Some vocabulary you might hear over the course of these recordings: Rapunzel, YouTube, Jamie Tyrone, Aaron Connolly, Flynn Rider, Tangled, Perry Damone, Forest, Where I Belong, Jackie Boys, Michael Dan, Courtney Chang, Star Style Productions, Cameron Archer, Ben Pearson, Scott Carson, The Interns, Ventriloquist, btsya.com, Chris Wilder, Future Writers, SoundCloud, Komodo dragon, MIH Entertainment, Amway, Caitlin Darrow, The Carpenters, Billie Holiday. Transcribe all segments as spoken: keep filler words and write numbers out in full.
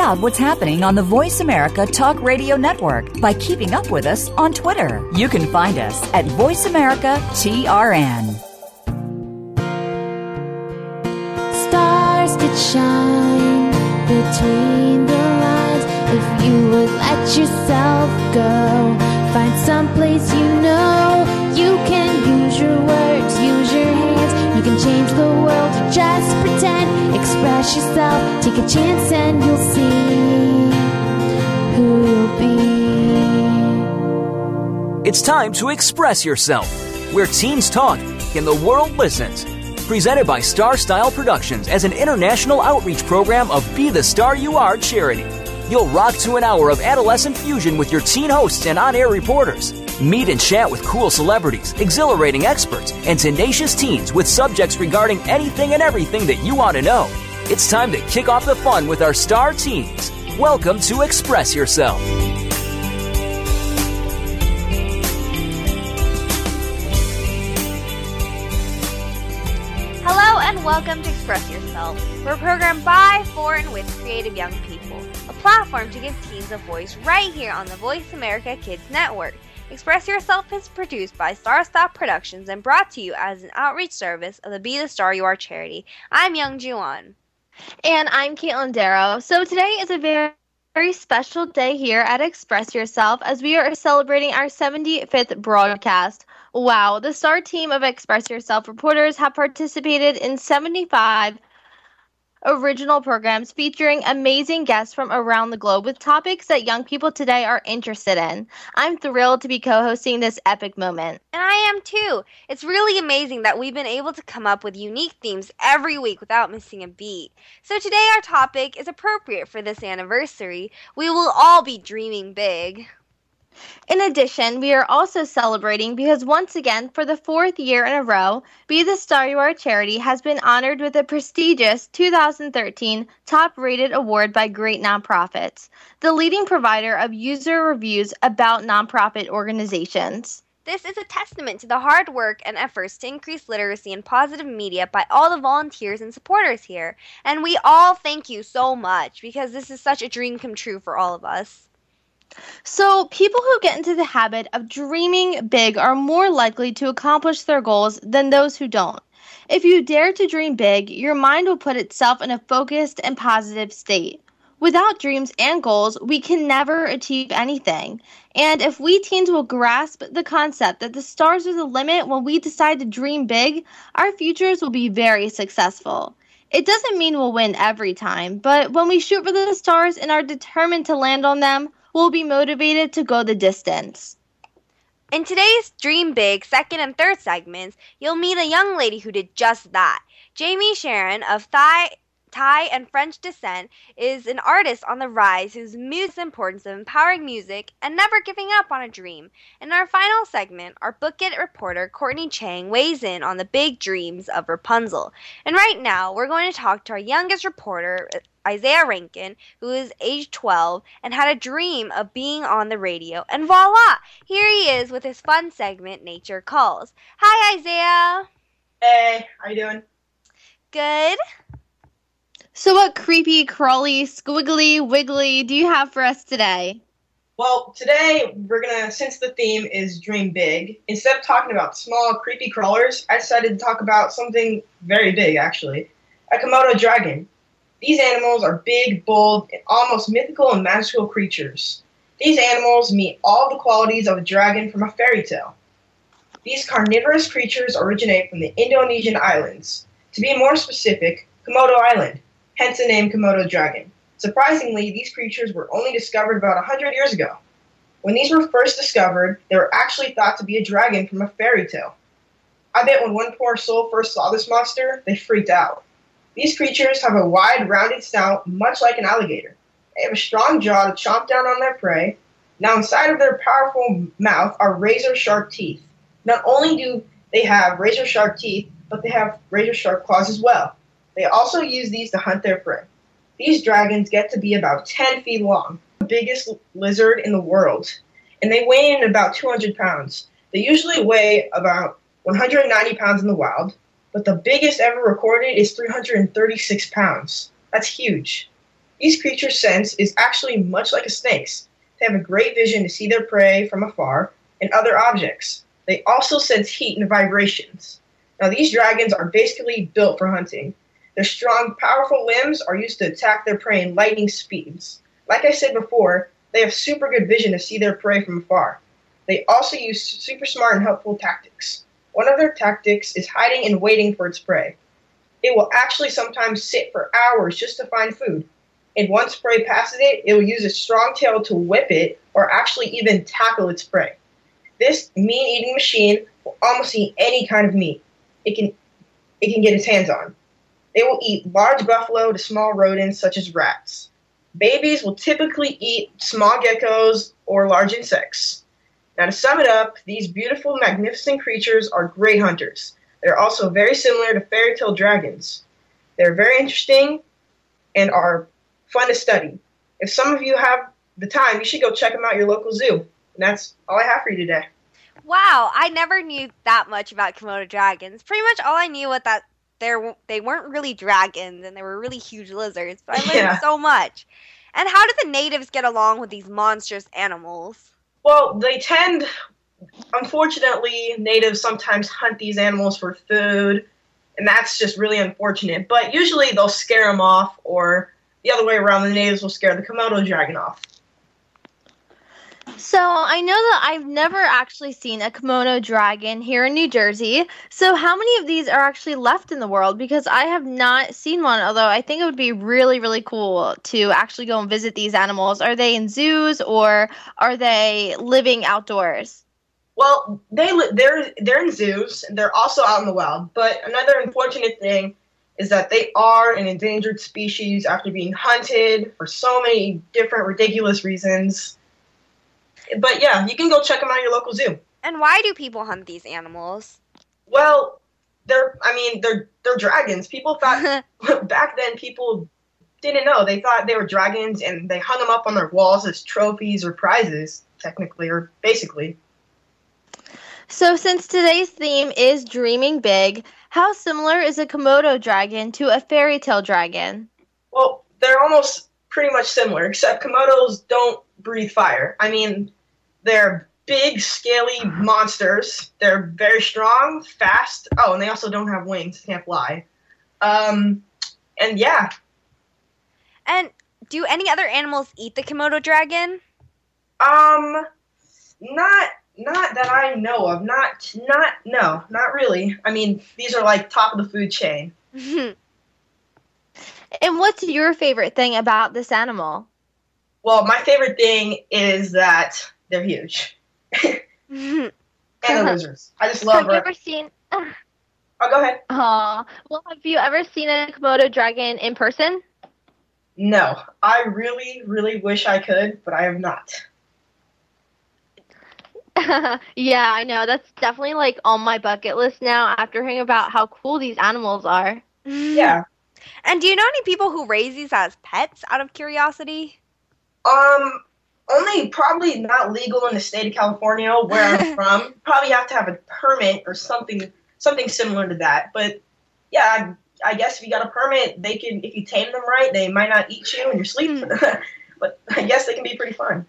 out what's happening on the Voice America Talk Radio Network by keeping up with us on Twitter. You can find us at Voice America T R N. Stars could shine between the lines if you would let yourself go. Find someplace you know you can use your words, use your hands. You can change the world, just pretend. Express yourself, take a chance and you'll see who you'll be. It's time to express yourself, where teens talk and the world listens. Presented by Star Style Productions as an international outreach program of Be The Star You Are charity. You'll rock to an hour of adolescent fusion with your teen hosts and on-air reporters. Meet and chat with cool celebrities, exhilarating experts, and tenacious teens with subjects regarding anything and everything that you want to know. It's time to kick off the fun with our star teens. Welcome to Express Yourself. Hello and welcome to Express Yourself. We're a program by, for, and with creative young people. A platform to give teens a voice right here on the Voice America Kids Network. Express Yourself is produced by Star Style Productions and brought to you as an outreach service of the Be The Star You Are charity. I'm Young Juwon. And I'm Caitlin Darrow. So today is a very... very special day here at Express Yourself as we are celebrating our seventy-fifth broadcast. Wow, the star team of Express Yourself reporters have participated in seventy-five original programs featuring amazing guests from around the globe with topics that young people today are interested in. I'm thrilled to be co-hosting this epic moment. And I am too. It's really amazing that we've been able to come up with unique themes every week without missing a beat. So today our topic is appropriate for this anniversary. We will all be dreaming big. In addition, we are also celebrating because once again, for the fourth year in a row, Be The Star You Are charity has been honored with a prestigious two thousand thirteen top-rated award by Great Nonprofits, the leading provider of user reviews about nonprofit organizations. This is a testament to the hard work and efforts to increase literacy and positive media by all the volunteers and supporters here. And we all thank you so much because this is such a dream come true for all of us. So people who get into the habit of dreaming big are more likely to accomplish their goals than those who don't. If you dare to dream big, your mind will put itself in a focused and positive state. Without dreams and goals, we can never achieve anything. And if we teens will grasp the concept that the stars are the limit when we decide to dream big, our futures will be very successful. It doesn't mean we'll win every time, but when we shoot for the stars and are determined to land on them, we'll be motivated to go the distance. In today's Dream Big second and third segments, you'll meet a young lady who did just that. Jamie Sharon of Thai, Thai and French descent is an artist on the rise whose muse the importance of empowering music and never giving up on a dream. In our final segment, our Book It reporter Courtney Chang weighs in on the big dreams of Rapunzel. And right now, we're going to talk to our youngest reporter, Isaiah Rankin, who is age twelve and had a dream of being on the radio. And voila! Here he is with his fun segment, Nature Calls. Hi, Isaiah! Hey, how you doing? Good. So what creepy, crawly, squiggly, wiggly do you have for us today? Well, today we're going to, since the theme is Dream Big, instead of talking about small, creepy crawlers, I decided to talk about something very big, actually. A Komodo dragon. These animals are big, bold, and almost mythical and magical creatures. These animals meet all the qualities of a dragon from a fairy tale. These carnivorous creatures originate from the Indonesian islands. To be more specific, Komodo Island, hence the name Komodo dragon. Surprisingly, these creatures were only discovered about one hundred years ago. When these were first discovered, they were actually thought to be a dragon from a fairy tale. I bet when one poor soul first saw this monster, they freaked out. These creatures have a wide, rounded snout, much like an alligator. They have a strong jaw to chomp down on their prey. Now inside of their powerful mouth are razor-sharp teeth. Not only do they have razor-sharp teeth, but they have razor-sharp claws as well. They also use these to hunt their prey. These dragons get to be about ten feet long, the biggest lizard in the world, and they weigh in about two hundred pounds. They usually weigh about one hundred ninety pounds in the wild, but the biggest ever recorded is three hundred thirty-six pounds. That's huge. These creatures' sense is actually much like a snake's. They have a great vision to see their prey from afar and other objects. They also sense heat and vibrations. Now, these dragons are basically built for hunting. Their strong, powerful limbs are used to attack their prey in lightning speeds. Like I said before, they have super good vision to see their prey from afar. They also use super smart and helpful tactics. One of their tactics is hiding and waiting for its prey. It will actually sometimes sit for hours just to find food. And once prey passes it, it will use its strong tail to whip it or actually even tackle its prey. This meat-eating machine will almost eat any kind of meat it can it can get its hands on. They will eat large buffalo to small rodents such as rats. Babies will typically eat small geckos or large insects. Now to sum it up, these beautiful, magnificent creatures are great hunters. They're also very similar to fairy tale dragons. They're very interesting and are fun to study. If some of you have the time, you should go check them out at your local zoo. And that's all I have for you today. Wow, I never knew that much about Komodo dragons. Pretty much all I knew was that there they weren't really dragons and they were really huge lizards. But I learned yeah. so much. And how do the natives get along with these monstrous animals? Well, they tend, unfortunately, natives sometimes hunt these animals for food, and that's just really unfortunate. But usually they'll scare them off, or the other way around, the natives will scare the Komodo dragon off. So I know that I've never actually seen a Komodo dragon here in New Jersey. So how many of these are actually left in the world? Because I have not seen one, although I think it would be really, really cool to actually go and visit these animals. Are they in zoos or are they living outdoors? Well, they li- they're they're in zoos. And they're also out in the wild. But another unfortunate thing is that they are an endangered species after being hunted for so many different ridiculous reasons. But yeah, you can go check them out at your local zoo. And why do people hunt these animals? Well, they're, I mean, they're they're dragons. People thought, back then people didn't know. They thought they were dragons and they hung them up on their walls as trophies or prizes, technically, or basically. So since today's theme is dreaming big, how similar is a Komodo dragon to a fairy tale dragon? Well, they're almost pretty much similar, except Komodos don't breathe fire. I mean, they're big, scaly monsters. They're very strong, fast. Oh, and they also don't have wings. They can't fly. Um, and yeah. And do any other animals eat the Komodo dragon? Um, not not that I know of. Not not no, not really. I mean, these are like top of the food chain. And what's your favorite thing about this animal? Well, my favorite thing is that they're huge. And they're lizards. I just love have her. Have you ever seen... Oh, go ahead. Aww. Well, have you ever seen a Komodo dragon in person? No. I really, really wish I could, but I have not. Yeah, I know. That's definitely, like, on my bucket list now after hearing about how cool these animals are. Yeah. And do you know any people who raise these as pets out of curiosity? Um, only probably not legal in the state of California, where I'm from. Probably have to have a permit or something, something similar to that. But yeah, I, I guess if you got a permit, they can. If you tame them right, they might not eat you in your sleep. But I guess they can be pretty fun.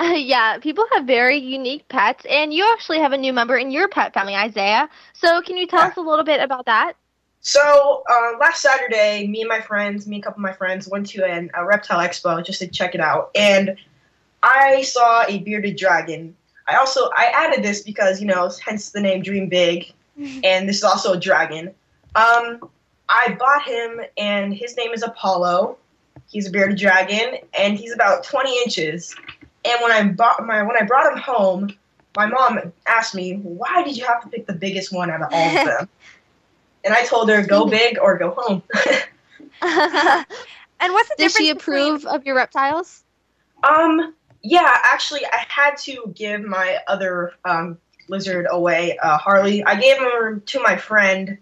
Uh, yeah, people have very unique pets, and you actually have a new member in your pet family, Isaiah. So can you tell yeah. us a little bit about that? So, uh, last Saturday, me and my friends, me and a couple of my friends, went to an, a reptile expo just to check it out, and I saw a bearded dragon. I also, I added this because, you know, hence the name Dream Big, and this is also a dragon. Um, I bought him, and his name is Apollo. He's a bearded dragon, and he's about twenty inches, and when I bought my, when I brought him home, my mom asked me, why did you have to pick the biggest one out of all of them? And I told her, go big or go home. And what's the Did difference? Did she approve between... of your reptiles? Um, yeah, actually, I had to give my other um, lizard away, uh, Harley. I gave her to my friend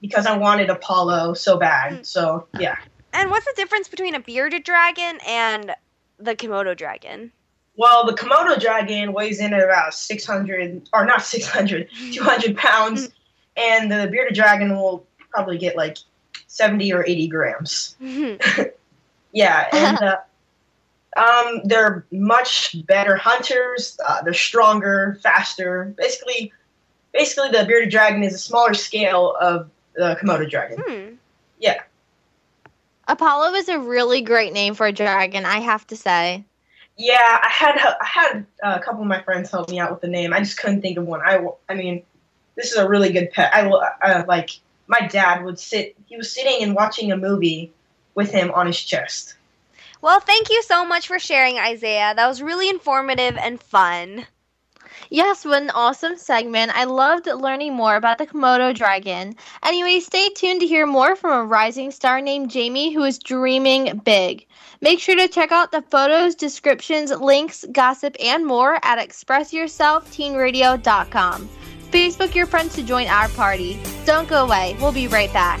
because I wanted Apollo so bad. Mm. So, yeah. And what's the difference between a bearded dragon and the Komodo dragon? Well, the Komodo dragon weighs in at about six hundred, or not six hundred, two hundred pounds. Mm. And the bearded dragon will probably get like seventy or eighty grams. Mm-hmm. Yeah, and uh, um, they're much better hunters. Uh, they're stronger, faster. Basically, basically, the bearded dragon is a smaller scale of the Komodo dragon. Hmm. Yeah. Apollo is a really great name for a dragon, I have to say. Yeah, I had I had a couple of my friends help me out with the name. I just couldn't think of one. I, I mean, this is a really good pet. I, I like my dad would sit. He was sitting and watching a movie with him on his chest. Well, thank you so much for sharing, Isaiah. That was really informative and fun. Yes, what an awesome segment. I loved learning more about the Komodo dragon. Anyway, stay tuned to hear more from a rising star named Jamie who is dreaming big. Make sure to check out the photos, descriptions, links, gossip, and more at Express Yourself Teen Radio dot com. Facebook your friends to join our party. Don't go away. We'll be right back.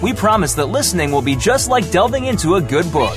We promise that listening will be just like delving into a good book.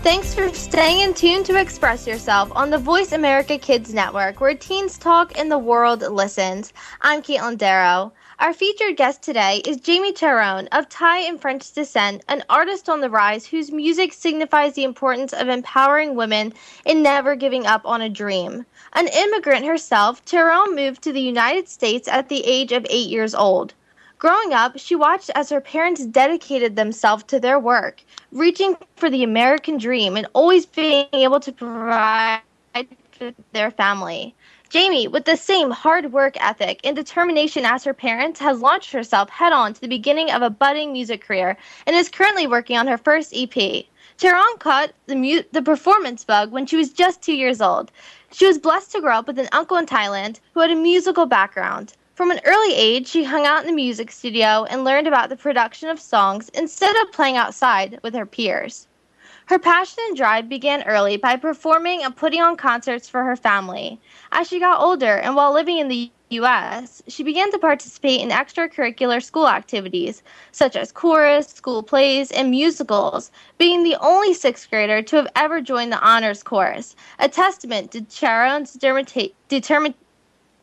Thanks for staying in tune to Express Yourself on the Voice America Kids Network, where teens talk and the world listens. I'm Caitlin Darrow. Our featured guest today is Jamie Tyrone, of Thai and French descent, an artist on the rise whose music signifies the importance of empowering women and never giving up on a dream. An immigrant herself, Tyrone moved to the United States at the age of eight years old. Growing up, she watched as her parents dedicated themselves to their work, reaching for the American dream and always being able to provide for their family. Jamie, with the same hard work ethic and determination as her parents, has launched herself head-on to the beginning of a budding music career and is currently working on her first E P. Tyrone caught the, mu- the performance bug when she was just two years old. She was blessed to grow up with an uncle in Thailand who had a musical background. From an early age, she hung out in the music studio and learned about the production of songs instead of playing outside with her peers. Her passion and drive began early by performing and putting on concerts for her family. As she got older and while living in the U S, she began to participate in extracurricular school activities, such as chorus, school plays, and musicals, being the only sixth grader to have ever joined the honors chorus, a testament to Tyrone's determination. Determin-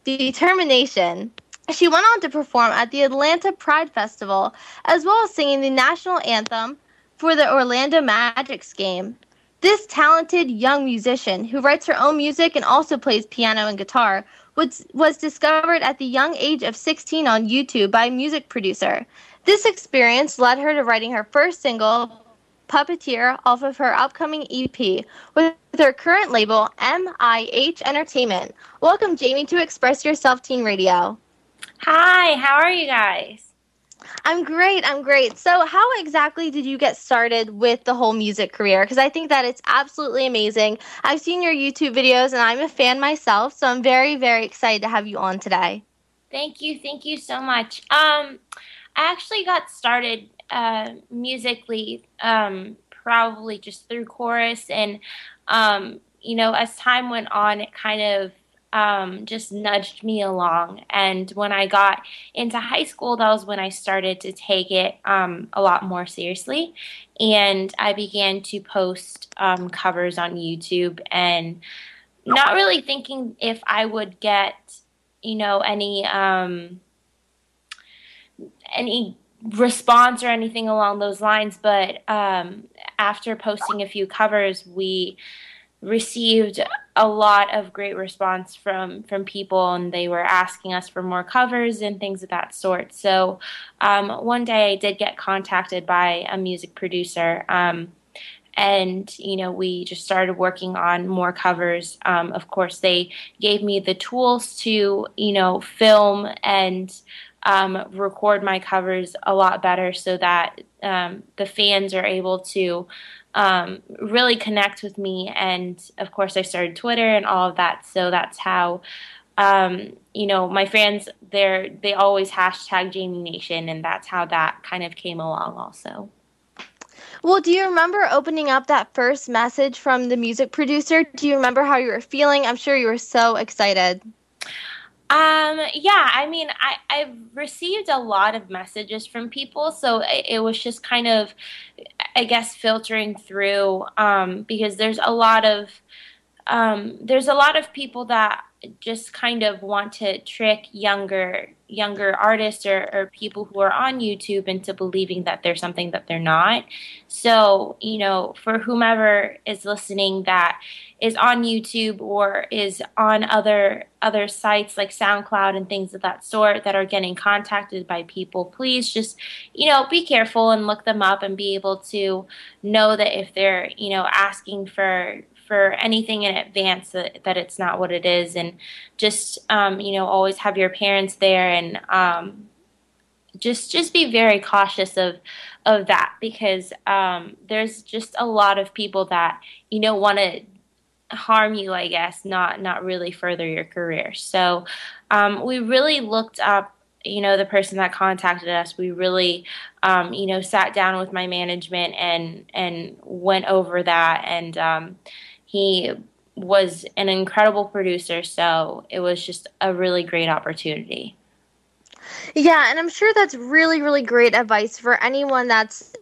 determination. She went on to perform at the Atlanta Pride Festival, as well as singing the national anthem for the Orlando Magic's game. This talented young musician, who writes her own music and also plays piano and guitar, was, was discovered at the young age of sixteen on YouTube by a music producer. This experience led her to writing her first single, Puppeteer, off of her upcoming E P with her current label, M I H Entertainment. Welcome, Jamie, to Express Yourself Teen Radio. Hi, how are you guys? I'm great. I'm great. So how exactly did you get started with the whole music career? Because I think that it's absolutely amazing. I've seen your YouTube videos and I'm a fan myself, so I'm very, very excited to have you on today. Thank you. Thank you so much. Um, I actually got started uh, musically um, probably just through chorus. And, um, you know, as time went on, it kind of Um, just nudged me along. And when I got into high school, that was when I started to take it um, a lot more seriously. And I began to post um, covers on YouTube and not really thinking if I would get, you know, any um, any response or anything along those lines. But um, after posting a few covers, we received a lot of great response from, from people, and they were asking us for more covers and things of that sort. So um, one day I did get contacted by a music producer, um, and, you know, we just started working on more covers. Um, of course, they gave me the tools to, you know, film and um, record my covers a lot better so that um, the fans are able to Um, really connect with me. And of course I started Twitter and all of that. So that's how, um, you know, my fans, they're, they always hashtag Jamie Nation, and that's how that kind of came along also. Well, do you remember opening up that first message from the music producer? Do you remember how you were feeling? I'm sure you were so excited. Um, yeah, I mean, I, I've received a lot of messages from people, so it, it was just kind of, I guess, filtering through, um, because there's a lot of, um, there's a lot of people that just kind of want to trick younger, younger artists or, or people who are on YouTube into believing that they're something that they're not. So, you know, for whomever is listening that is on YouTube or is on other other sites like SoundCloud and things of that sort that are getting contacted by people, please just, you know, be careful and look them up and be able to know that if they're, you know, asking for for anything in advance, that, that it's not what it is. And just, um, you know, always have your parents there, and um, just just be very cautious of of that, because um, there's just a lot of people that, you know, want to harm you, I guess, not not really further your career. So um, we really looked up, you know, the person that contacted us. We really, um, you know, sat down with my management and and went over that. And um, he was an incredible producer, so it was just a really great opportunity. Yeah, and I'm sure that's really, really great advice for anyone that's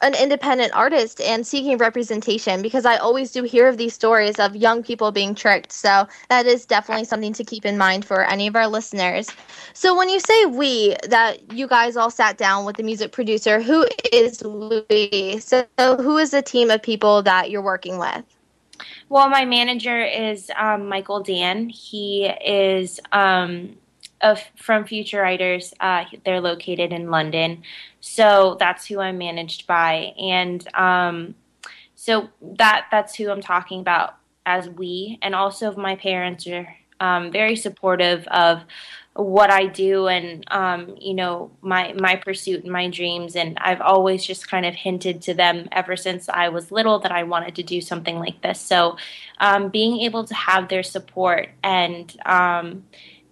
an independent artist and seeking representation, because I always do hear of these stories of young people being tricked. So that is definitely something to keep in mind for any of our listeners. So when you say we, that you guys all sat down with the music producer, who is we? So who is the team of people that you're working with? Well, my manager is um, Michael Dan. He is um, of, from Future Writers. Uh, they're located in London. So that's who I'm managed by, and um, so that that's who I'm talking about as we. And also my parents are um, very supportive of what I do and, um, you know, my, my pursuit and my dreams. And I've always just kind of hinted to them ever since I was little that I wanted to do something like this. So um, being able to have their support and, um,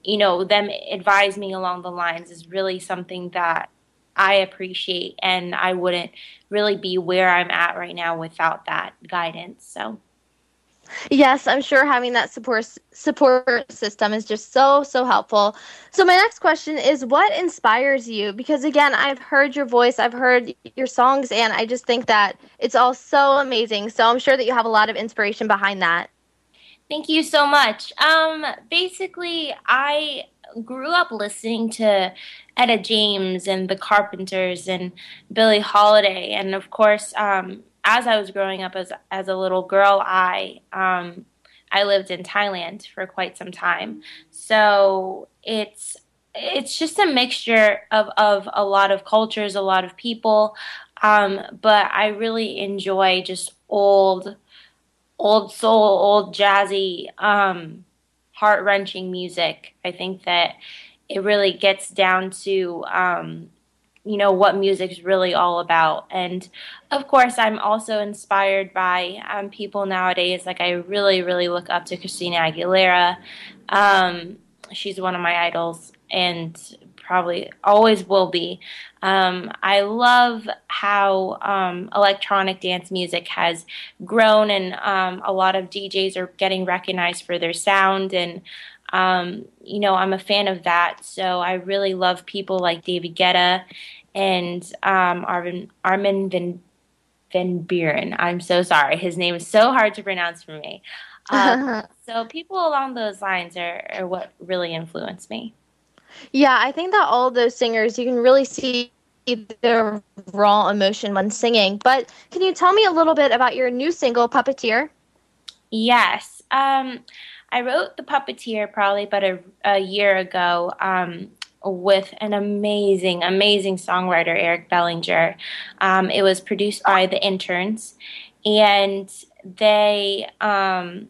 you know, them advise me along the lines is really something that I appreciate, and I wouldn't really be where I'm at right now without that guidance. So, yes, I'm sure having that support support system is just so, so helpful. So my next question is, what inspires you? Because again, I've heard your voice, I've heard your songs, and I just think that it's all so amazing. So I'm sure that you have a lot of inspiration behind that. Thank you so much. Um, basically, I grew up listening to Etta James and The Carpenters and Billie Holiday. And, of course, um, as I was growing up as as a little girl, I um, I lived in Thailand for quite some time. So it's it's just a mixture of, of a lot of cultures, a lot of people. Um, but I really enjoy just old, old soul, old jazzy, um, heart-wrenching music. I think that it really gets down to, um, you know, what music's really all about. And, of course, I'm also inspired by um, people nowadays. Like, I really, really look up to Christina Aguilera. Um, she's one of my idols and probably always will be. Um, I love how um, electronic dance music has grown, and um, a lot of D Js are getting recognized for their sound, and um, you know, I'm a fan of that. So I really love people like David Guetta and um, Armin, Armin Van, Van Buren. I'm so sorry. His name is so hard to pronounce for me. Um, so people along those lines are, are what really influenced me. Yeah, I think that all of those singers, you can really see their raw emotion when singing. But can you tell me a little bit about your new single, Puppeteer? Yes. Um, I wrote The Puppeteer probably about a, a year ago um, with an amazing, amazing songwriter, Eric Bellinger. Um, it was produced by The Interns, and they... Um,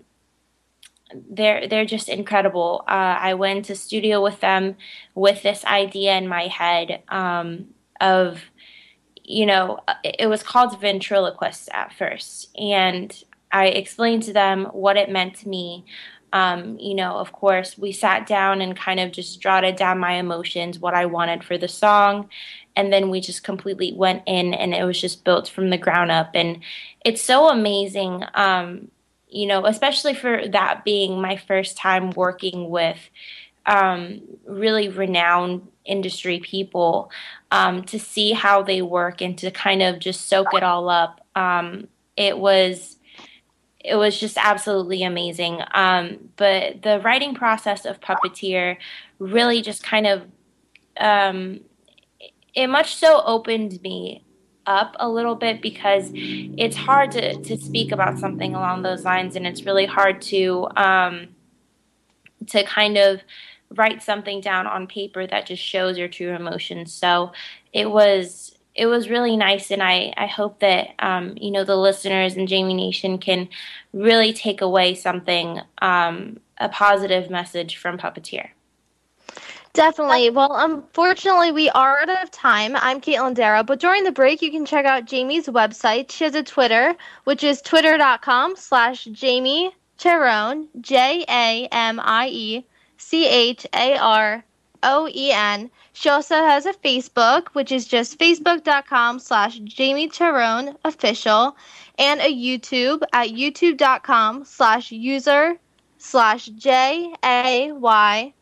They're they're just incredible. Uh, I went to studio with them with this idea in my head um, of, you know, it was called ventriloquist at first. And I explained to them what it meant to me. Um, you know, of course, we sat down and kind of just jotted down my emotions, what I wanted for the song. And then we just completely went in, and it was just built from the ground up. And it's so amazing. Um You know, especially for that being my first time working with um, really renowned industry people, um, to see how they work and to kind of just soak it all up. Um, it was it was just absolutely amazing. Um, but the writing process of Puppeteer really just kind of um, it much so opened me up a little bit, because it's hard to, to speak about something along those lines, and it's really hard to um, to kind of write something down on paper that just shows your true emotions. So it was it was really nice, and I, I hope that um, you know, the listeners and Jamie Nation can really take away something, um, a positive message from Puppeteer. Definitely. Well, unfortunately, we are out of time. I'm Caitlin Darrow, but during the break, you can check out Jamie's website. She has a Twitter, which is twitter.com slash Jamie Tyrone, J A M I E C H A R O E N. She also has a Facebook, which is just facebook.com slash Jamie Tyrone official, and a YouTube at youtube.com slash user slash J A Y.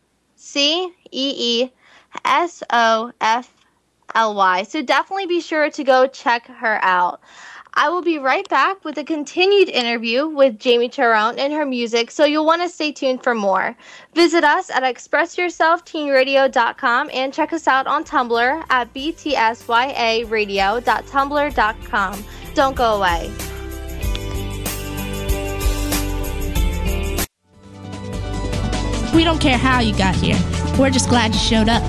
C E E S O F L Y. So definitely be sure to go check her out. I will be right back with a continued interview with Jamie Tyrone and her music, so you'll want to stay tuned for more. Visit us at express yourself teen radio dot com and check us out on Tumblr at b t s y a radio dot tumblr dot com. Don't go away. We don't care how you got here. We're just glad you showed up.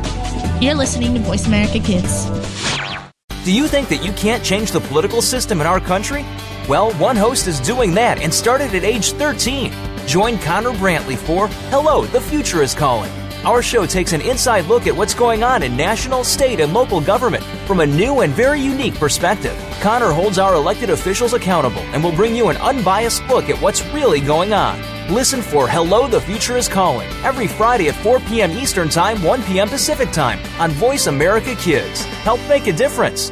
You're listening to Voice America Kids. Do you think that you can't change the political system in our country? Well, one host is doing that and started at age thirteen. Join Connor Brantley for Hello, the Future is Calling. Our show takes an inside look at what's going on in national, state, and local government from a new and very unique perspective. Connor holds our elected officials accountable and will bring you an unbiased look at what's really going on. Listen for Hello, the Future is Calling every Friday at four p.m. Eastern Time, one p.m. Pacific Time on Voice America Kids. Help make a difference.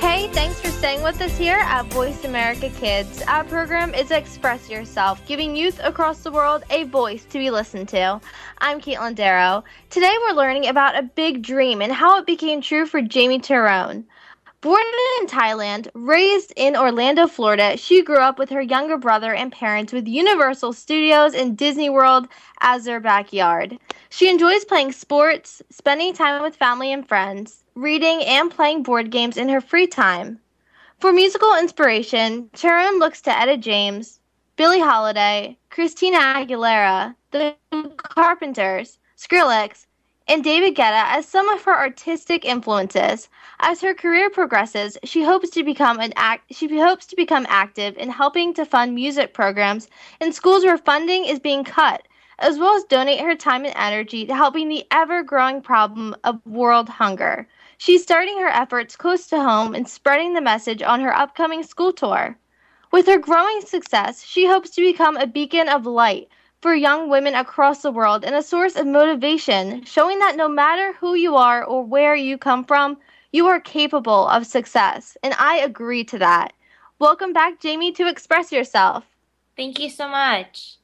Hey, thanks for staying with us here at Voice America Kids. Our program is Express Yourself, giving youth across the world a voice to be listened to. I'm Caitlin Darrow. Today we're learning about a big dream and how it became true for Jamie Tyrone. Born in Thailand, raised in Orlando, Florida, she grew up with her younger brother and parents with Universal Studios and Disney World as their backyard. She enjoys playing sports, spending time with family and friends, reading, and playing board games in her free time. For musical inspiration, Tyrone looks to Etta James, Billie Holiday, Christina Aguilera, The Carpenters, Skrillex, and David Guetta as some of her artistic influences. As her career progresses, she hopes to become an act- she hopes to become active in helping to fund music programs in schools where funding is being cut, as well as donate her time and energy to helping the ever-growing problem of world hunger. She's starting her efforts close to home and spreading the message on her upcoming school tour. With her growing success, she hopes to become a beacon of light for young women across the world and a source of motivation, showing that no matter who you are or where you come from, you are capable of success. And I agree to that. Welcome back, Jamie, to Express Yourself. Thank you so much.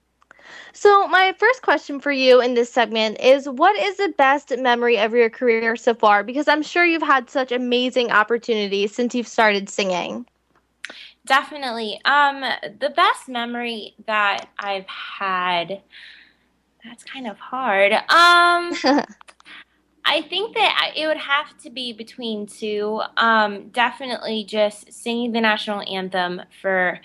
So my first question for you in this segment is, what is the best memory of your career so far? Because I'm sure you've had such amazing opportunities since you've started singing. Definitely. Um, the best memory that I've had, that's kind of hard. Um, I think that it would have to be between two. Um, definitely just singing the national anthem for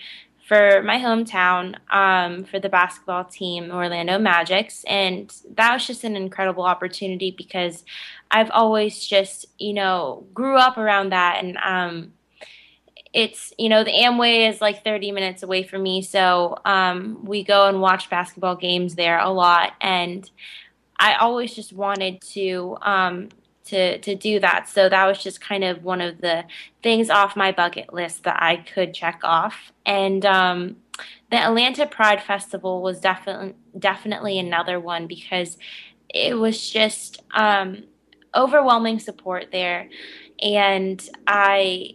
for my hometown, um, for the basketball team, Orlando Magics. And that was just an incredible opportunity because I've always just, you know, grew up around that. And um, it's, you know, the Amway is like thirty minutes away from me. So um, we go and watch basketball games there a lot. And I always just wanted to um, to to do that. So that was just kind of one of the things off my bucket list that I could check off. And um, the Atlanta Pride Festival was definitely definitely another one because it was just um, overwhelming support there, and I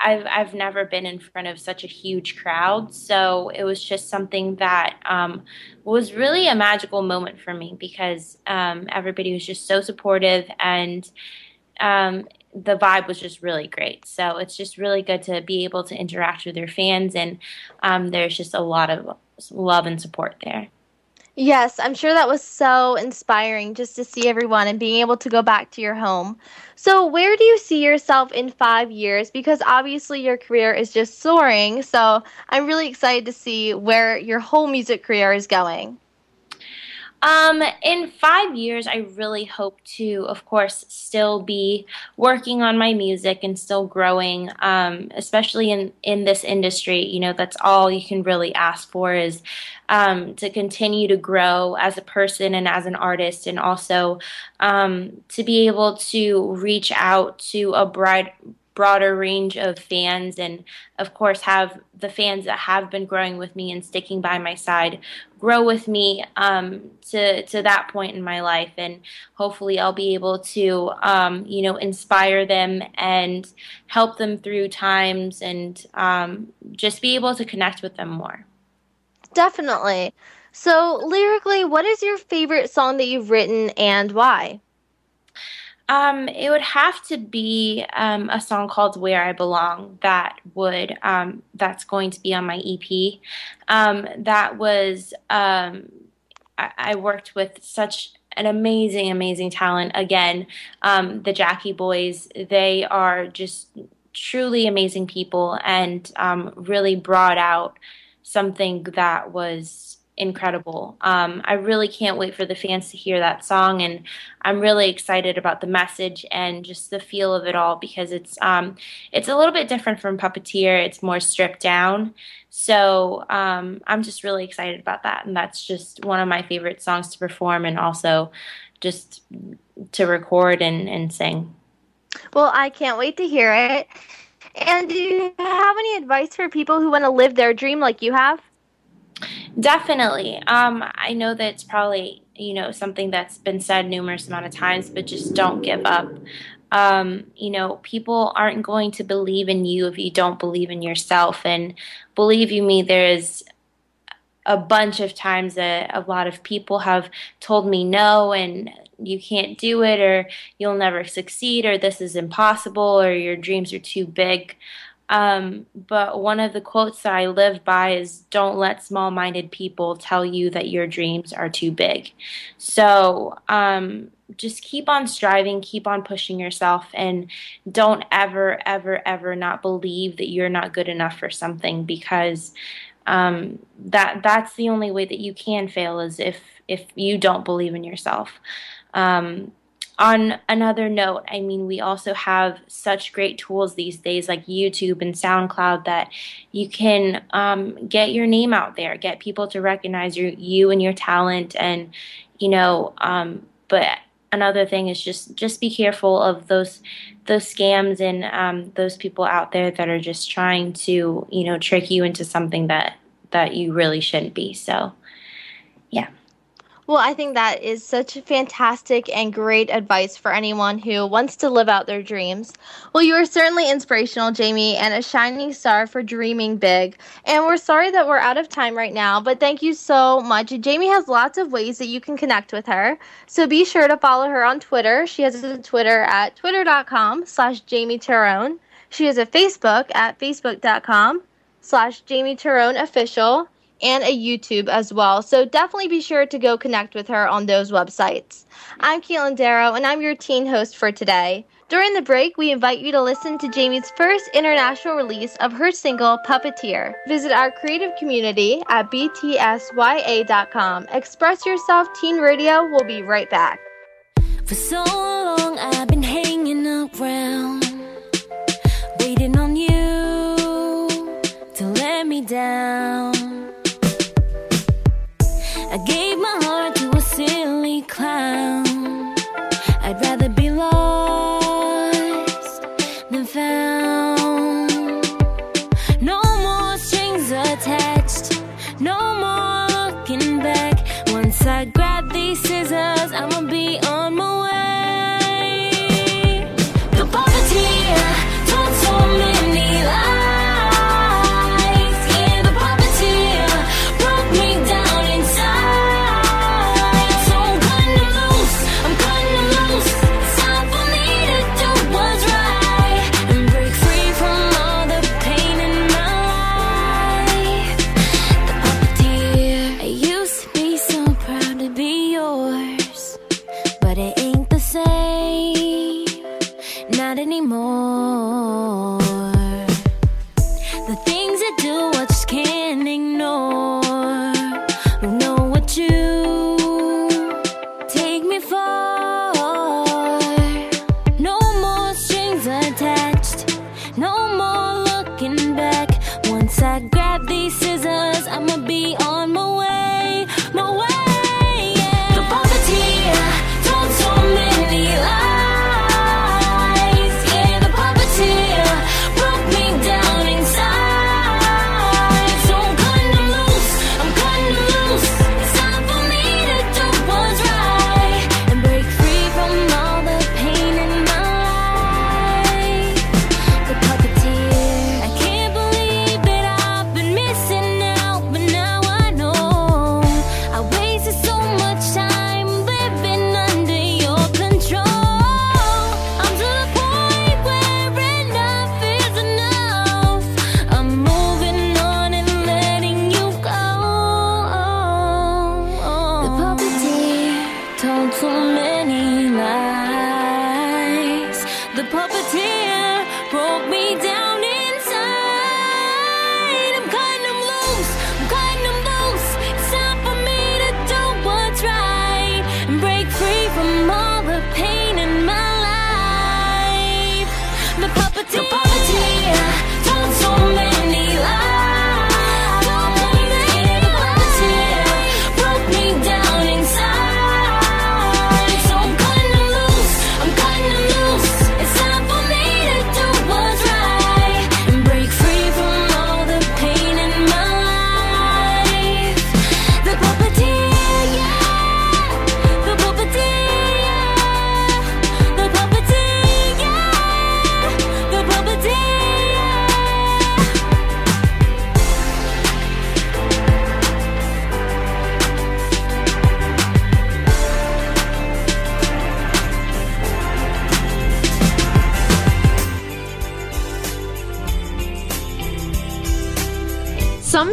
I've I've never been in front of such a huge crowd, so it was just something that um, was really a magical moment for me because um, everybody was just so supportive and um, the vibe was just really great. So it's just really good to be able to interact with your fans, and um, there's just a lot of love and support there. Yes, I'm sure that was so inspiring just to see everyone and being able to go back to your home. So where do you see yourself in five years? Because obviously your career is just soaring. So I'm really excited to see where your whole music career is going. Um, in five years, I really hope to, of course, still be working on my music and still growing, um, especially in, in this industry. You know, that's all you can really ask for is Um, to continue to grow as a person and as an artist, and also um, to be able to reach out to a broad, broader range of fans, and of course have the fans that have been growing with me and sticking by my side grow with me um, to to that point in my life, and hopefully I'll be able to um, you know inspire them and help them through times, and um, just be able to connect with them more. Definitely. So lyrically, what is your favorite song that you've written and why? Um, it would have to be um, a song called Where I Belong that would um, that's going to be on my E P. Um, that was um, I-, I worked with such an amazing, amazing talent. Again, um, the Jackie Boys, they are just truly amazing people, and um, really brought out something that was incredible. Um, I really can't wait for the fans to hear that song, and I'm really excited about the message and just the feel of it all, because it's um, it's a little bit different from Puppeteer. It's more stripped down. So um, I'm just really excited about that, and that's just one of my favorite songs to perform and also just to record and, and sing. Well, I can't wait to hear it. And do you have any advice for people who want to live their dream like you have? Definitely. Um, I know that it's probably, you know, something that's been said numerous amount of times, but just don't give up. Um, you know, people aren't going to believe in you if you don't believe in yourself. And believe you me, there is a bunch of times that a lot of people have told me no, and you can't do it, or you'll never succeed, or this is impossible, or your dreams are too big. Um, but one of the quotes that I live by is, don't let small-minded people tell you that your dreams are too big. So um, just keep on striving, keep on pushing yourself, and don't ever, ever, ever not believe that you're not good enough for something, because um, that that's the only way that you can fail, is if, if you don't believe in yourself. Um, on another note, I mean, we also have such great tools these days like YouTube and SoundCloud that you can um, get your name out there, get people to recognize your, you and your talent. And, you know, um, but another thing is just, just be careful of those those scams and um, those people out there that are just trying to, you know, trick you into something that, that you really shouldn't be. So, yeah. Well, I think that is such fantastic and great advice for anyone who wants to live out their dreams. Well, you are certainly inspirational, Jamie, and a shining star for dreaming big. And we're sorry that we're out of time right now, but thank you so much. Jamie has lots of ways that you can connect with her, so be sure to follow her on Twitter. She has a Twitter at twitter.com slash Jamie Tyrone. She has a Facebook at facebook.com slash Jamie Tyrone official. And a YouTube as well. So definitely be sure to go connect with her on those websites. I'm Caitlin Darrow, and I'm your teen host for today. During the break, we invite you to listen to Jamie's first international release of her single, Puppeteer. Visit our creative community at b t s y a dot com. Express Yourself Teen Radio will be right back. For so long, I've been hanging around, waiting on you to let me down. I gave my heart to a silly clown. I'd rather be lost than found. No more strings attached, no more looking back. Once I grab these scissors, I'ma be on my way. The puppeteer told so many lies.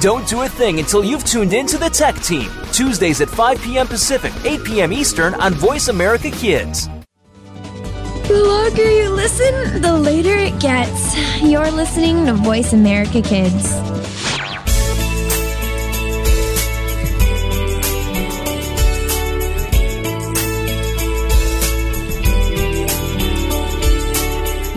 Don't do a thing until you've tuned in to the Tech Team, Tuesdays at five p.m. Pacific, eight p.m. Eastern on Voice America Kids. The longer you listen, the later it gets. You're listening to Voice America Kids.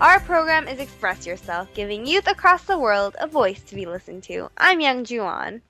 Our program is Express Yourself, giving youth across the world a voice to be listened to. I'm Young Juwon.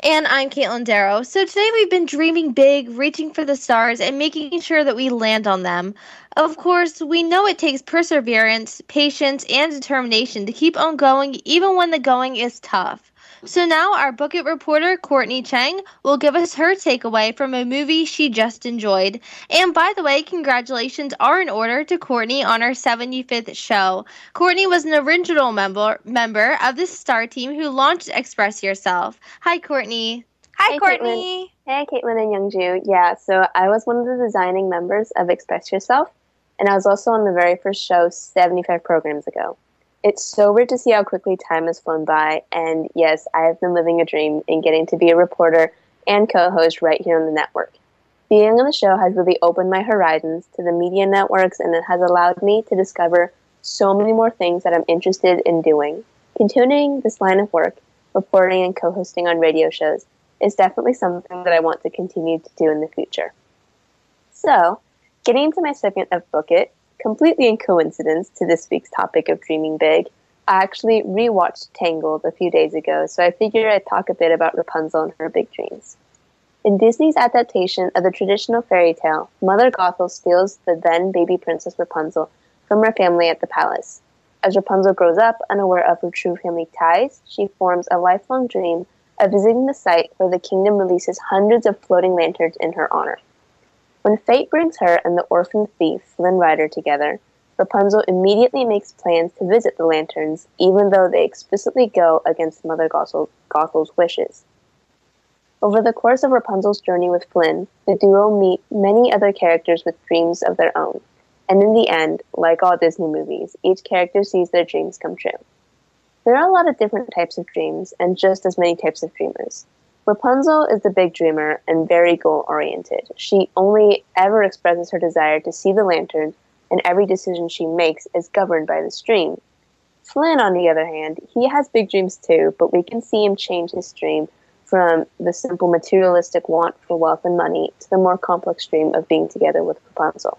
And I'm Caitlin Darrow. So today we've been dreaming big, reaching for the stars, and making sure that we land on them. Of course, we know it takes perseverance, patience, and determination to keep on going even when the going is tough. So now our Book It reporter, Courtney Chang, will give us her takeaway from a movie she just enjoyed. And by the way, congratulations are in order to Courtney on her seventy-fifth show. Courtney was an original member member of the Star Team who launched Express Yourself. Hi, Courtney. Hi, hey, Courtney. Caitlin. Hey, Caitlin and Young Ju. Yeah, so I was one of the designing members of Express Yourself, and I was also on the very first show seventy-five programs ago. It's so weird to see how quickly time has flown by, and yes, I have been living a dream in getting to be a reporter and co-host right here on the network. Being on the show has really opened my horizons to the media networks, and it has allowed me to discover so many more things that I'm interested in doing. Continuing this line of work, reporting and co-hosting on radio shows, is definitely something that I want to continue to do in the future. So, getting into my segment of Book It, completely in coincidence to this week's topic of dreaming big, I actually rewatched Tangled a few days ago, so I figured I'd talk a bit about Rapunzel and her big dreams. In Disney's adaptation of the traditional fairy tale, Mother Gothel steals the then baby princess Rapunzel from her family at the palace. As Rapunzel grows up, unaware of her true family ties, she forms a lifelong dream of visiting the site where the kingdom releases hundreds of floating lanterns in her honor. When fate brings her and the orphan thief, Flynn Rider, together, Rapunzel immediately makes plans to visit the lanterns, even though they explicitly go against Mother Gothel's wishes. Over the course of Rapunzel's journey with Flynn, the duo meet many other characters with dreams of their own, and in the end, like all Disney movies, each character sees their dreams come true. There are a lot of different types of dreams, and just as many types of dreamers. Rapunzel is the big dreamer and very goal-oriented. She only ever expresses her desire to see the lantern, and every decision she makes is governed by this dream. Flynn, on the other hand, he has big dreams too, but we can see him change his dream from the simple materialistic want for wealth and money to the more complex dream of being together with Rapunzel.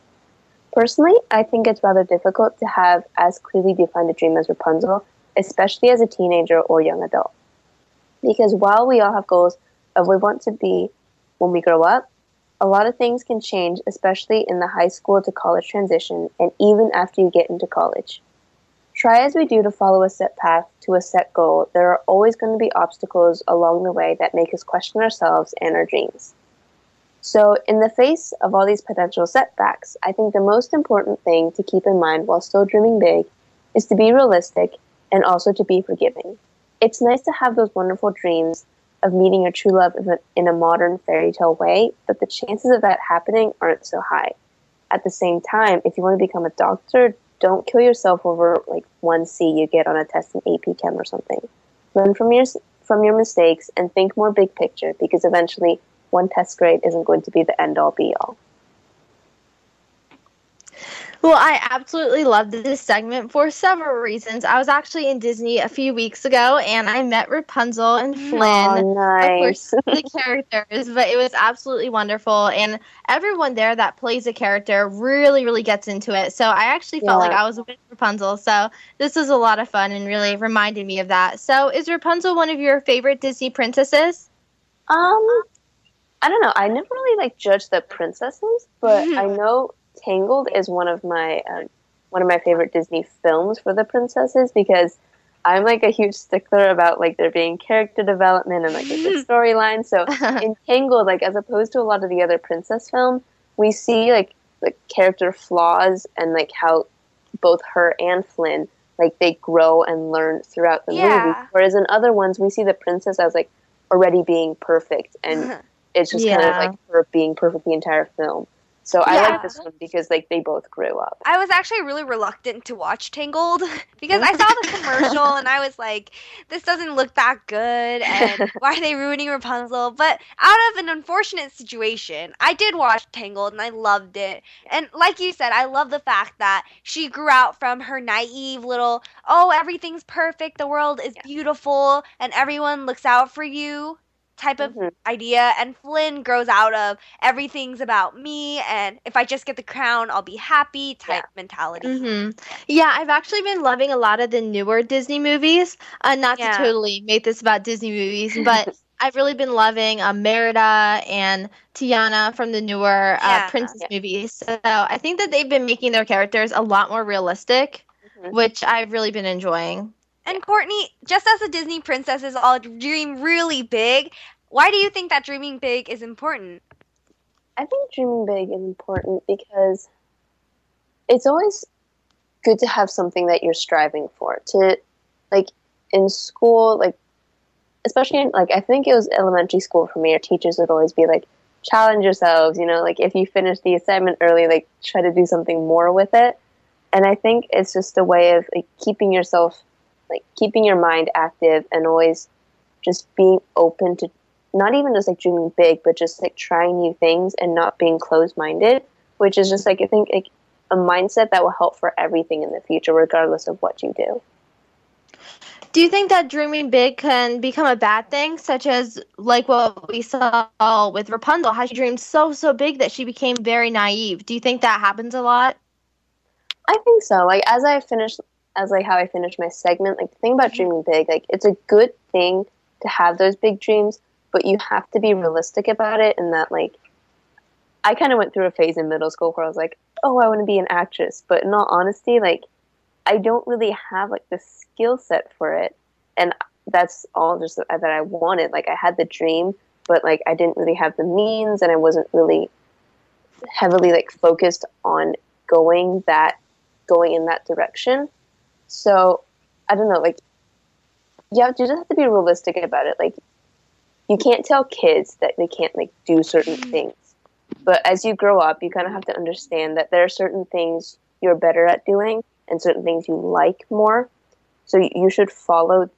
Personally, I think it's rather difficult to have as clearly defined a dream as Rapunzel, especially as a teenager or young adult. Because while we all have goals of we want to be when we grow up, a lot of things can change, especially in the high school to college transition and even after you get into college. Try as we do to follow a set path to a set goal, there are always going to be obstacles along the way that make us question ourselves and our dreams. So in the face of all these potential setbacks, I think the most important thing to keep in mind while still dreaming big is to be realistic and also to be forgiving. It's nice to have those wonderful dreams of meeting your true love in a modern fairy tale way, but the chances of that happening aren't so high. At the same time, if you want to become a doctor, don't kill yourself over like one C you get on a test in A P Chem or something. Learn from your from your mistakes and think more big picture, because eventually one test grade isn't going to be the end-all, be-all. Well, I absolutely loved this segment for several reasons. I was actually in Disney a few weeks ago, and I met Rapunzel and Flynn. Oh, nice. Of course, the characters, but it was absolutely wonderful. And everyone there that plays a character really, really gets into it. So I actually felt yeah. like I was with Rapunzel. So this was a lot of fun and really reminded me of that. So is Rapunzel one of your favorite Disney princesses? Um, I don't know. I never really, like, judged the princesses, but I know Tangled is one of my um, one of my favorite Disney films for the princesses, because I'm like a huge stickler about like there being character development and like a good storyline. So in Tangled, like as opposed to a lot of the other princess films, we see like the character flaws and like how both her and Flynn like they grow and learn throughout the yeah. movie. Whereas in other ones, we see the princess as like already being perfect, and it's just yeah. kind of like her being perfect the entire film. So I yeah. like this one because, like, they both grew up. I was actually really reluctant to watch Tangled because I saw the commercial and I was like, this doesn't look that good, and why are they ruining Rapunzel? But out of an unfortunate situation, I did watch Tangled and I loved it. And like you said, I love the fact that she grew out from her naive little, oh, everything's perfect, the world is yeah. beautiful, and everyone looks out for you type of mm-hmm. idea, and Flynn grows out of everything's about me and if I just get the crown I'll be happy type yeah. mentality. Mm-hmm. Yeah, I've actually been loving a lot of the newer Disney movies. Uh, not yeah. to totally make this about Disney movies, but I've really been loving uh, Merida and Tiana from the newer uh, yeah. princess yeah. movies. So I think that they've been making their characters a lot more realistic, mm-hmm. which I've really been enjoying. And Courtney, just as the Disney princesses all dream really big, why do you think that dreaming big is important? I think dreaming big is important because it's always good to have something that you're striving for. To, like, in school, like, especially, in, like, I think it was elementary school for me, our teachers would always be like, challenge yourselves, you know, like, if you finish the assignment early, like, try to do something more with it. And I think it's just a way of, like, keeping yourself like keeping your mind active and always just being open to not even just like dreaming big, but just like trying new things and not being closed-minded, which is just like, I think like a mindset that will help for everything in the future, regardless of what you do. Do you think that dreaming big can become a bad thing, such as like what we saw with Rapunzel, how she dreamed so, so big that she became very naive? Do you think that happens a lot? I think so. Like as I finished as like how I finished my segment, like the thing about dreaming big, like it's a good thing to have those big dreams, but you have to be realistic about it. And that like, I kind of went through a phase in middle school where I was like, oh, I want to be an actress. But in all honesty, like I don't really have like the skill set for it. And that's all just that I wanted. Like I had the dream, but like I didn't really have the means, and I wasn't really heavily like focused on going that, going in that direction. So, I don't know, like, you, have, you just have to be realistic about it. Like, you can't tell kids that they can't, like, do certain things. But as you grow up, you kind of have to understand that there are certain things you're better at doing and certain things you like more. So you should follow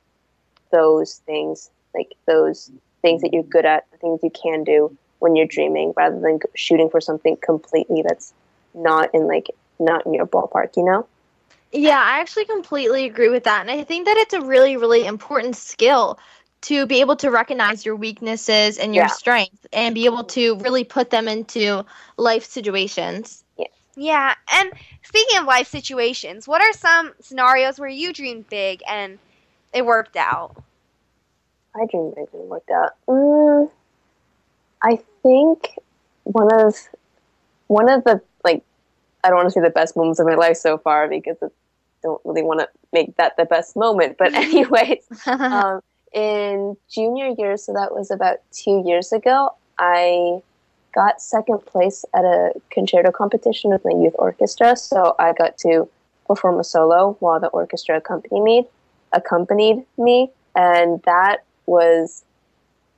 those things, like those things that you're good at, the things you can do when you're dreaming, rather than shooting for something completely that's not in, like, not in your ballpark, you know? Yeah, I actually completely agree with that. And I think that it's a really, really important skill to be able to recognize your weaknesses and your yeah. strengths and be able to really put them into life situations. Yeah. yeah. And speaking of life situations, what are some scenarios where you dreamed big and it worked out? I dream big and worked out. Mm, I think one of one of the like I don't want to say the best moments of my life so far because I don't really want to make that the best moment. But anyways, um, in junior year, so that was about two years ago, I got second place at a concerto competition with my youth orchestra. So I got to perform a solo while the orchestra accompanied me, accompanied me. And that was,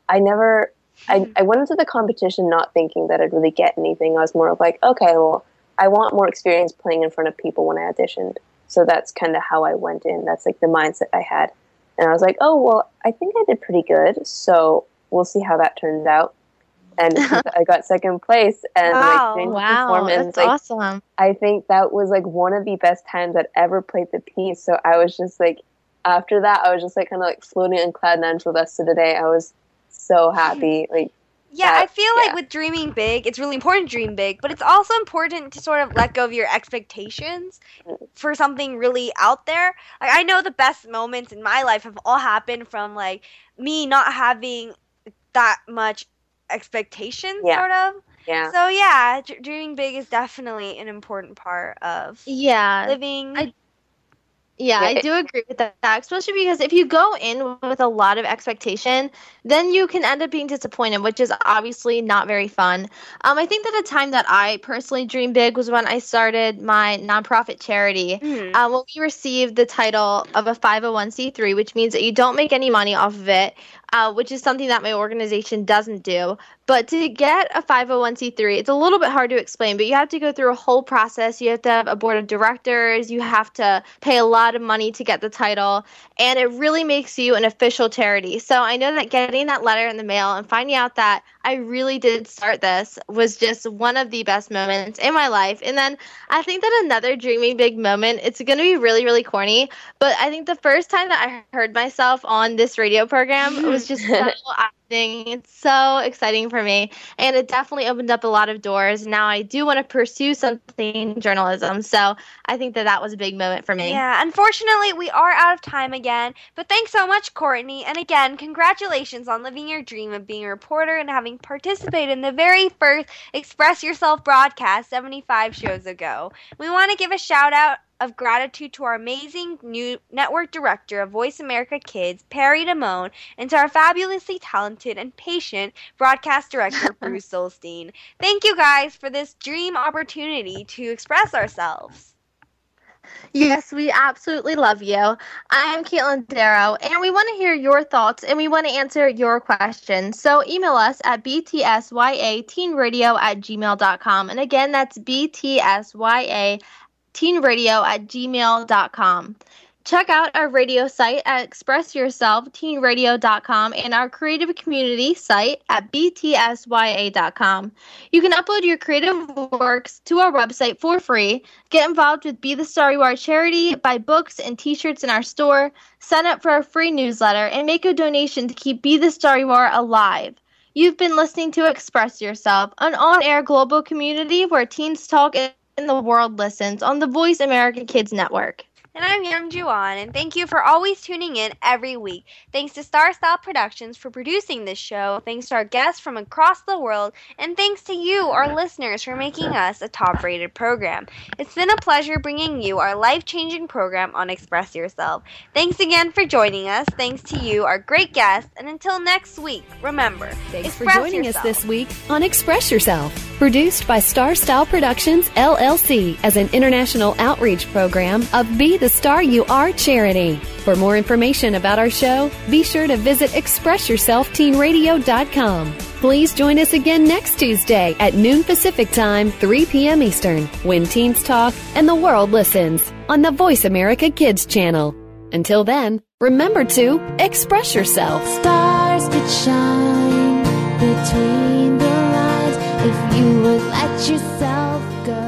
I never, I, I went into the competition not thinking that I'd really get anything. I was more of like, okay, well, I want more experience playing in front of people when I auditioned. So that's kind of how I went in. That's like the mindset I had. And I was like, oh, well, I think I did pretty good. So we'll see how that turns out. And I got second place. And wow, like, wow, performance, that's like, awesome. I think that was like one of the best times I'd ever played the piece. So I was just like, after that, I was just like kind of like floating in cloud nine for the rest of the day. I was so happy. Like, yeah, that, I feel yeah. like with dreaming big, it's really important to dream big, but it's also important to sort of let go of your expectations for something really out there. Like, I know the best moments in my life have all happened from like me not having that much expectations, yeah. sort of. Yeah. So yeah, d- dreaming big is definitely an important part of yeah living. I- Yeah, I do agree with that, especially because if you go in with a lot of expectation, then you can end up being disappointed, which is obviously not very fun. Um, I think that the time that I personally dreamed big was when I started my nonprofit charity. Mm-hmm. Um, when we received the title of a five oh one c three, which means that you don't make any money off of it, uh, which is something that my organization doesn't do. But to get a five oh one c three, it's a little bit hard to explain, but you have to go through a whole process. You have to have a board of directors. You have to pay a lot of money to get the title, and it really makes you an official charity. So I know that getting that letter in the mail and finding out that I really did start this was just one of the best moments in my life. And then I think that another dreaming big moment, it's going to be really, really corny, but I think the first time that I heard myself on this radio program, it was just so it's so exciting for me, and it definitely opened up a lot of doors. Now I do want to pursue something in journalism, so I think that that was a big moment for me. Yeah, unfortunately, we are out of time again, but thanks so much, Courtney, and again, congratulations on living your dream of being a reporter and having participated in the very first Express Yourself broadcast seventy-five shows ago. We want to give a shout out of gratitude to our amazing new network director of Voice America Kids, Perry Damone, and to our fabulously talented and patient broadcast director, Bruce Solstein. Thank you guys for this dream opportunity to express ourselves. Yes, we absolutely love you. I'm Caitlin Darrow, and we want to hear your thoughts, and we want to answer your questions. So email us at b t s y a teen radio at gmail dot com. And again, that's b t s y a teen radio at gmail dot com. Check out our radio site at express yourself teen radio dot com and our creative community site at b t s y a dot com. You can upload your creative works to our website for free, get involved with Be The Star You Are charity, buy books and t-shirts in our store, sign up for our free newsletter, and make a donation to keep Be The Star You Are alive. You've been listening to Express Yourself, an on-air global community where teens talk and the world listens on the Voice America Kids Network. And I'm Young Juwon, and thank you for always tuning in every week. Thanks to Star Style Productions for producing this show, thanks to our guests from across the world, and thanks to you, our listeners, for making us a top-rated program. It's been a pleasure bringing you our life-changing program on Express Yourself. Thanks again for joining us. Thanks to you, our great guests, and until next week, remember, thanks for joining us this week on Express Yourself, produced by Star Style Productions, L L C, as an international outreach program of Be The Star You Are charity. For more information about our show, be sure to visit express yourself teen radio dot com. Please join us again next Tuesday at noon Pacific Time, three p.m. Eastern, when teens talk and the world listens on the Voice America Kids channel. Until then, remember to express yourself. Stars could shine between the lines if you would let yourself go.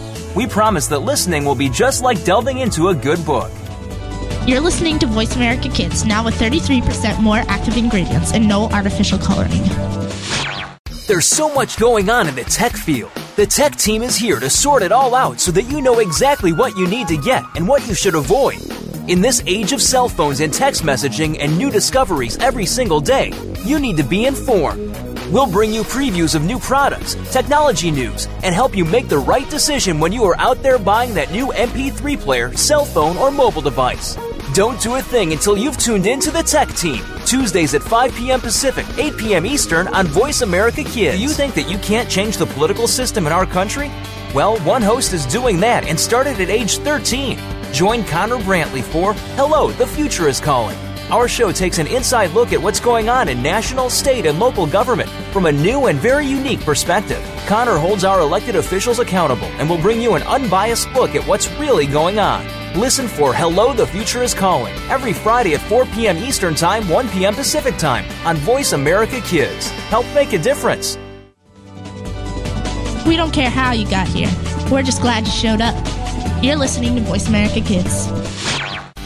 We promise that listening will be just like delving into a good book. You're listening to Voice America Kids, now with thirty-three percent more active ingredients and no artificial coloring. There's so much going on in the tech field. The tech team is here to sort it all out so that you know exactly what you need to get and what you should avoid. In this age of cell phones and text messaging and new discoveries every single day, you need to be informed. We'll bring you previews of new products, technology news, and help you make the right decision when you are out there buying that new M P three player, cell phone, or mobile device. Don't do a thing until you've tuned in to the Tech Team, Tuesdays at five p.m. Pacific, eight p.m. Eastern on Voice America Kids. Do you think that you can't change the political system in our country? Well, one host is doing that and started at age thirteen. Join Connor Brantley for Hello, the Future is Calling. Our show takes an inside look at what's going on in national, state, and local government from a new and very unique perspective. Connor holds our elected officials accountable and will bring you an unbiased look at what's really going on. Listen for Hello, the Future is Calling every Friday at four p.m. Eastern Time, one p.m. Pacific Time on Voice America Kids. Help make a difference. We don't care how you got here. We're just glad you showed up. You're listening to Voice America Kids.